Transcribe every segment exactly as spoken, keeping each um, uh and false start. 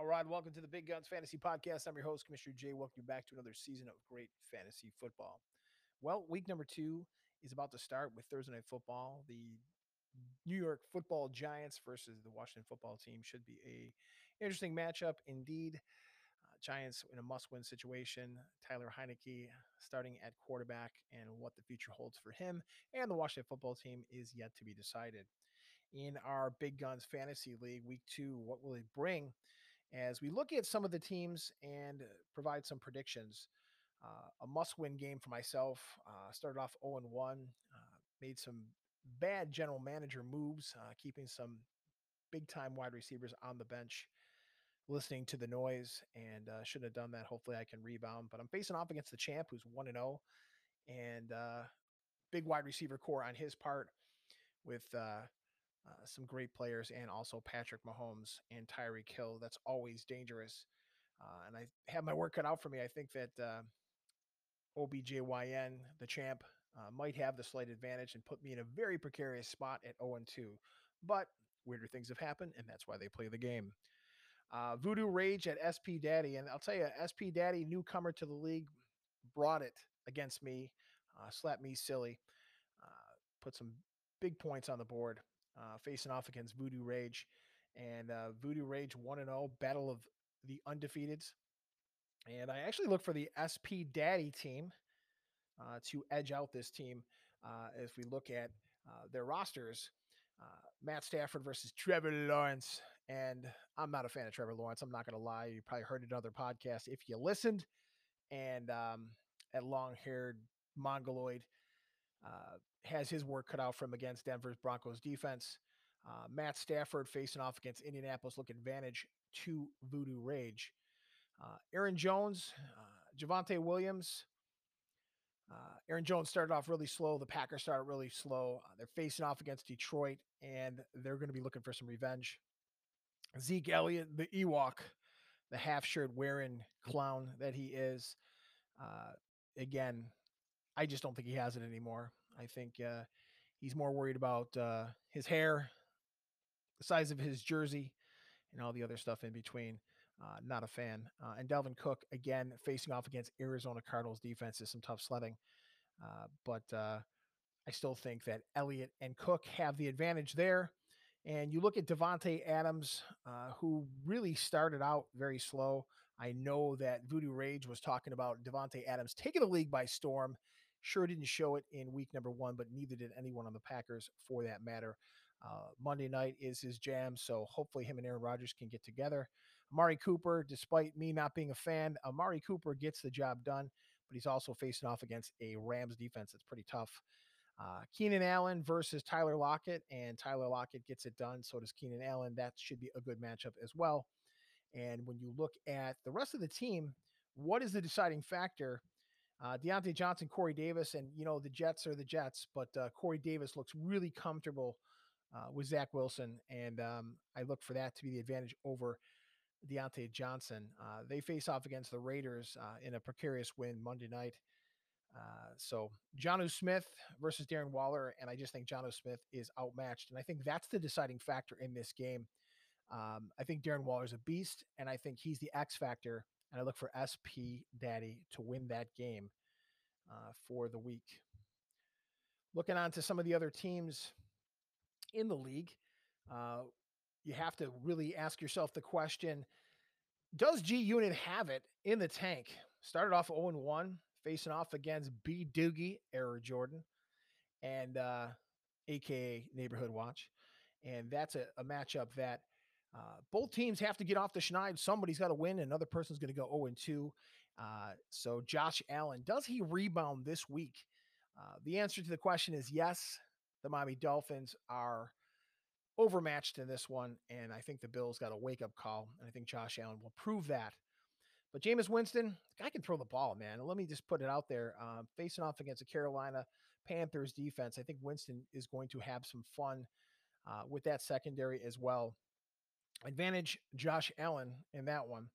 All right, welcome to the Big Guns Fantasy Podcast. I'm your host, Commissioner Jay. Welcome you back to another season of great fantasy football. Well, week number two is about to start with Thursday Night Football. The New York Football Giants versus the Washington Football Team should be a interesting matchup indeed. Uh, Giants in a must-win situation. Tyler Heineke starting at quarterback and what the future holds for him. And the Washington Football Team is yet to be decided. In our Big Guns Fantasy League, week two, what will it bring? As we look at some of the teams and provide some predictions, uh, a must-win game for myself. Uh, started off oh and one, uh, made some bad general manager moves, uh, keeping some big-time wide receivers on the bench, listening to the noise, and uh, shouldn't have done that. Hopefully I can rebound. But I'm facing off against the champ, who's one and oh, and uh, big wide receiver core on his part with uh, – Uh, some great players, and also Patrick Mahomes and Tyreek Hill. That's always dangerous. Uh, and I have my work cut out for me. I think that uh, O B J Y N, the champ, uh, might have the slight advantage and put me in a very precarious spot at oh and two. But weirder things have happened, and that's why they play the game. Uh, Voodoo Rage at S P Daddy. And I'll tell you, S P Daddy, newcomer to the league, brought it against me, uh, slapped me silly, uh, put some big points on the board. Uh, facing off against Voodoo Rage, and uh, Voodoo Rage one and oh, battle of the undefeateds. And I actually look for the S P Daddy team uh, to edge out this team uh, as we look at uh, their rosters. Uh, Matt Stafford versus Trevor Lawrence, and I'm not a fan of Trevor Lawrence. I'm not going to lie. You probably heard it on other podcasts if you listened. And um, that long-haired mongoloid uh, has his work cut out from against Denver's Broncos defense. Uh, Matt Stafford facing off against Indianapolis, look advantage to Voodoo Rage. Uh, Aaron Jones, uh, Javonte Williams. Uh, Aaron Jones started off really slow. The Packers started really slow. Uh, they're facing off against Detroit, and they're going to be looking for some revenge. Zeke Elliott, the Ewok, the half-shirt wearing clown that he is. Uh, again, I just don't think he has it anymore. I think uh, he's more worried about uh, his hair, the size of his jersey, and all the other stuff in between. Uh, not a fan. Uh, and Dalvin Cook, again, facing off against Arizona Cardinals defense is some tough sledding. Uh, but uh, I still think that Elliott and Cook have the advantage there. And you look at Devontae Adams, uh, who really started out very slow. I know that Voodoo Rage was talking about Devontae Adams taking the league by storm. Sure didn't show it in week number one, but neither did anyone on the Packers for that matter. Uh, Monday night is his jam, so hopefully him and Aaron Rodgers can get together. Amari Cooper, despite me not being a fan, Amari Cooper gets the job done, but he's also facing off against a Rams defense that's pretty tough. Uh, Keenan Allen versus Tyler Lockett, and Tyler Lockett gets it done. So does Keenan Allen. That should be a good matchup as well. And when you look at the rest of the team, what is the deciding factor? Uh, Deontay Johnson, Corey Davis, and, you know, the Jets are the Jets, but uh, Corey Davis looks really comfortable uh, with Zach Wilson, and um, I look for that to be the advantage over Deontay Johnson. Uh, they face off against the Raiders uh, in a precarious win Monday night. Uh, so Jonnu Smith versus Darren Waller, and I just think Jonnu Smith is outmatched, and I think that's the deciding factor in this game. Um, I think Darren Waller is a beast, and I think he's the X factor. And I look for S P Daddy to win that game uh, for the week. Looking on to some of the other teams in the league, uh, you have to really ask yourself the question, does G Unit have it in the tank? Started off oh and one, facing off against B. Doogie, Error Jordan, and uh, a k a. Neighborhood Watch. And that's a, a matchup that Uh, both teams have to get off the schneid. Somebody's got to win. Another person's going to go oh and two. Uh, so Josh Allen, does he rebound this week? Uh, the answer to the question is yes. The Miami Dolphins are overmatched in this one, and I think the Bills got a wake-up call, and I think Josh Allen will prove that. But Jameis Winston, the guy can throw the ball, man. Let me just put it out there. Um, facing off against the Carolina Panthers defense, I think Winston is going to have some fun uh, with that secondary as well. Advantage Josh Allen in that one.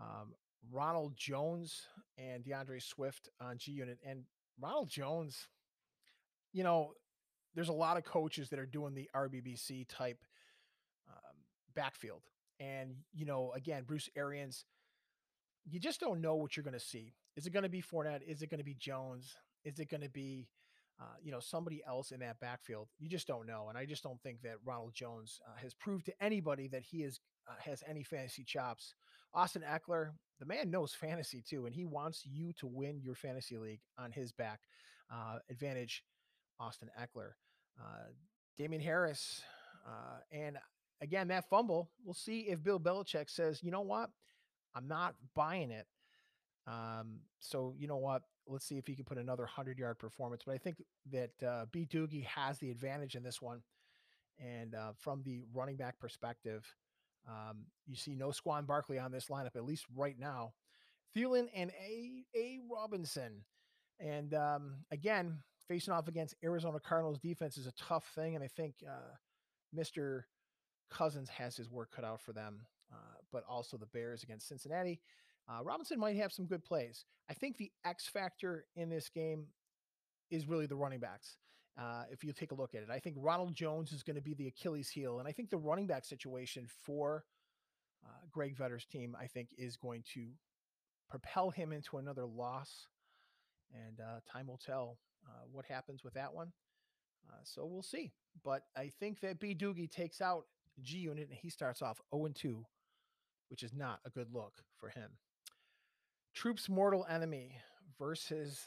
Um, Ronald Jones and DeAndre Swift on G Unit. And Ronald Jones, you know, there's a lot of coaches that are doing the R B B C type um, backfield. And, you know, again, Bruce Arians, you just don't know what you're going to see. Is it going to be Fournette? Is it going to be Jones? Is it going to be, uh, you know, somebody else in that backfield? You just don't know. And I just don't think that Ronald Jones uh, has proved to anybody that he is uh, has any fantasy chops. Austin Eckler, the man knows fantasy too, and he wants you to win your fantasy league on his back. Uh, advantage, Austin Eckler. Uh, Damian Harris, uh, and again, that fumble, we'll see if Bill Belichick says, you know what, I'm not buying it. Um, so, you know what, let's see if he can put another hundred-yard performance. But I think that uh, B. Doogie has the advantage in this one. And uh, from the running back perspective, um, you see no Saquon Barkley on this lineup, at least right now. Thielen and A. A. Robinson. And um, again, facing off against Arizona Cardinals defense is a tough thing. And I think uh, Mister Cousins has his work cut out for them, uh, but also the Bears against Cincinnati. Uh, Robinson might have some good plays. I think the X factor in this game is really the running backs. Uh, if you take a look at it, I think Ronald Jones is going to be the Achilles heel. And I think the running back situation for uh, Greg Vetter's team, I think, is going to propel him into another loss. And uh, time will tell uh, what happens with that one. Uh, so we'll see. But I think that B. Doogie takes out G Unit, and he starts off oh and two, which is not a good look for him. Troops Mortal Enemy versus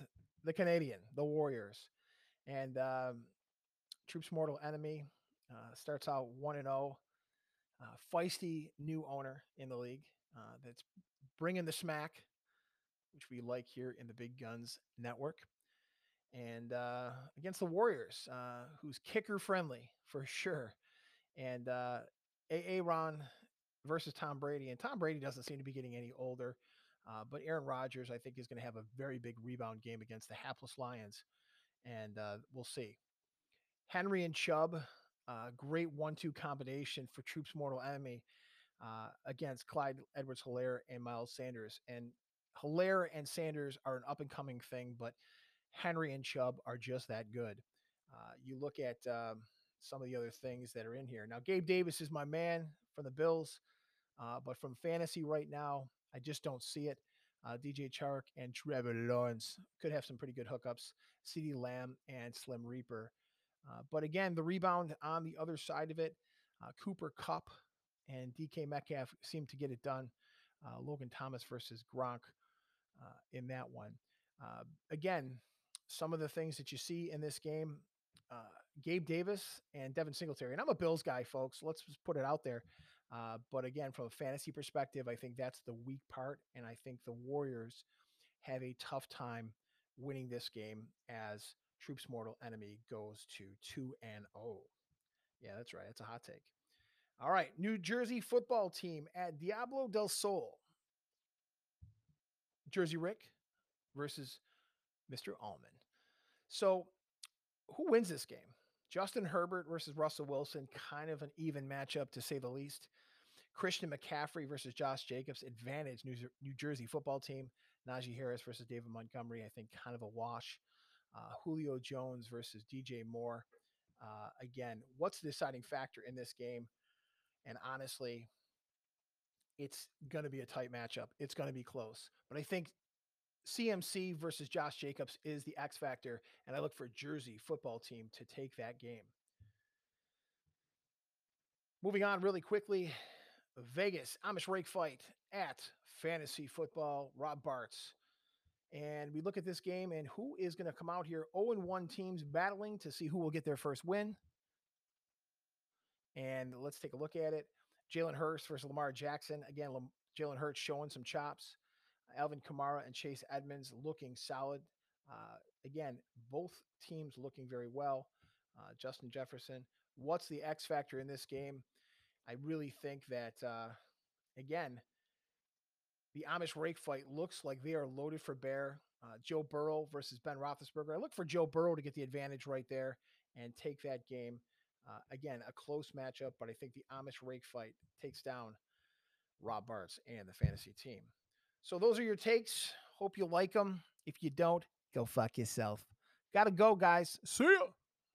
the Canadian, the Warriors. And um, Troops Mortal Enemy uh, starts out one and oh. Uh, feisty new owner in the league uh, that's bringing the smack, which we like here in the Big Guns Network. And uh, against the Warriors, uh, who's kicker friendly for sure. And uh, Aaron versus Tom Brady. And Tom Brady doesn't seem to be getting any older. Uh, but Aaron Rodgers, I think, is going to have a very big rebound game against the hapless Lions. And uh, we'll see. Henry and Chubb, uh, great one two combination for Troops Mortal Enemy uh, against Clyde Edwards-Helaire and Miles Sanders. And Helaire and Sanders are an up-and-coming thing, but Henry and Chubb are just that good. Uh, you look at um, some of the other things that are in here. Now, Gabe Davis is my man from the Bills, uh, but from fantasy right now, I just don't see it. Uh, D J Chark and Trevor Lawrence could have some pretty good hookups. CeeDee Lamb and Slim Reaper. Uh, but again, the rebound on the other side of it, uh, Cooper Kupp and D K Metcalf seem to get it done. Uh, Logan Thomas versus Gronk uh, in that one. Uh, again, some of the things that you see in this game, uh, Gabe Davis and Devin Singletary. And I'm a Bills guy, folks. Let's just put it out there. Uh, but again, from a fantasy perspective, I think that's the weak part. And I think the Warriors have a tough time winning this game as Troops Mortal Enemy goes to two and oh. Yeah, that's right. That's a hot take. All right. New Jersey football team at Diablo del Sol. Jersey Rick versus Mister Allman. So who wins this game? Justin Herbert versus Russell Wilson, kind of an even matchup to say the least. Christian McCaffrey versus Josh Jacobs, advantage New, New Jersey football team. Najee Harris versus David Montgomery, I think kind of a wash. Uh, Julio Jones versus D J Moore. Uh, again, what's the deciding factor in this game? And honestly, it's going to be a tight matchup. It's going to be close. But I think C M C versus Josh Jacobs is the X factor, and I look for Jersey football team to take that game. Moving on really quickly, Vegas Amish rake fight at Fantasy Football, Rob Bartz. And we look at this game, and who is going to come out here? oh and one teams battling to see who will get their first win. And let's take a look at it. Jalen Hurts versus Lamar Jackson. Again, Jalen Hurts showing some chops. Alvin Kamara and Chase Edmonds looking solid. Uh, again, both teams looking very well. Uh, Justin Jefferson. What's the X factor in this game? I really think that, uh, again, the Amish rake fight looks like they are loaded for bear. Uh, Joe Burrow versus Ben Roethlisberger. I look for Joe Burrow to get the advantage right there and take that game. Uh, again, a close matchup, but I think the Amish rake fight takes down Rob Bartz and the fantasy team. So those are your takes. Hope you like them. If you don't, go fuck yourself. Gotta go, guys. See ya.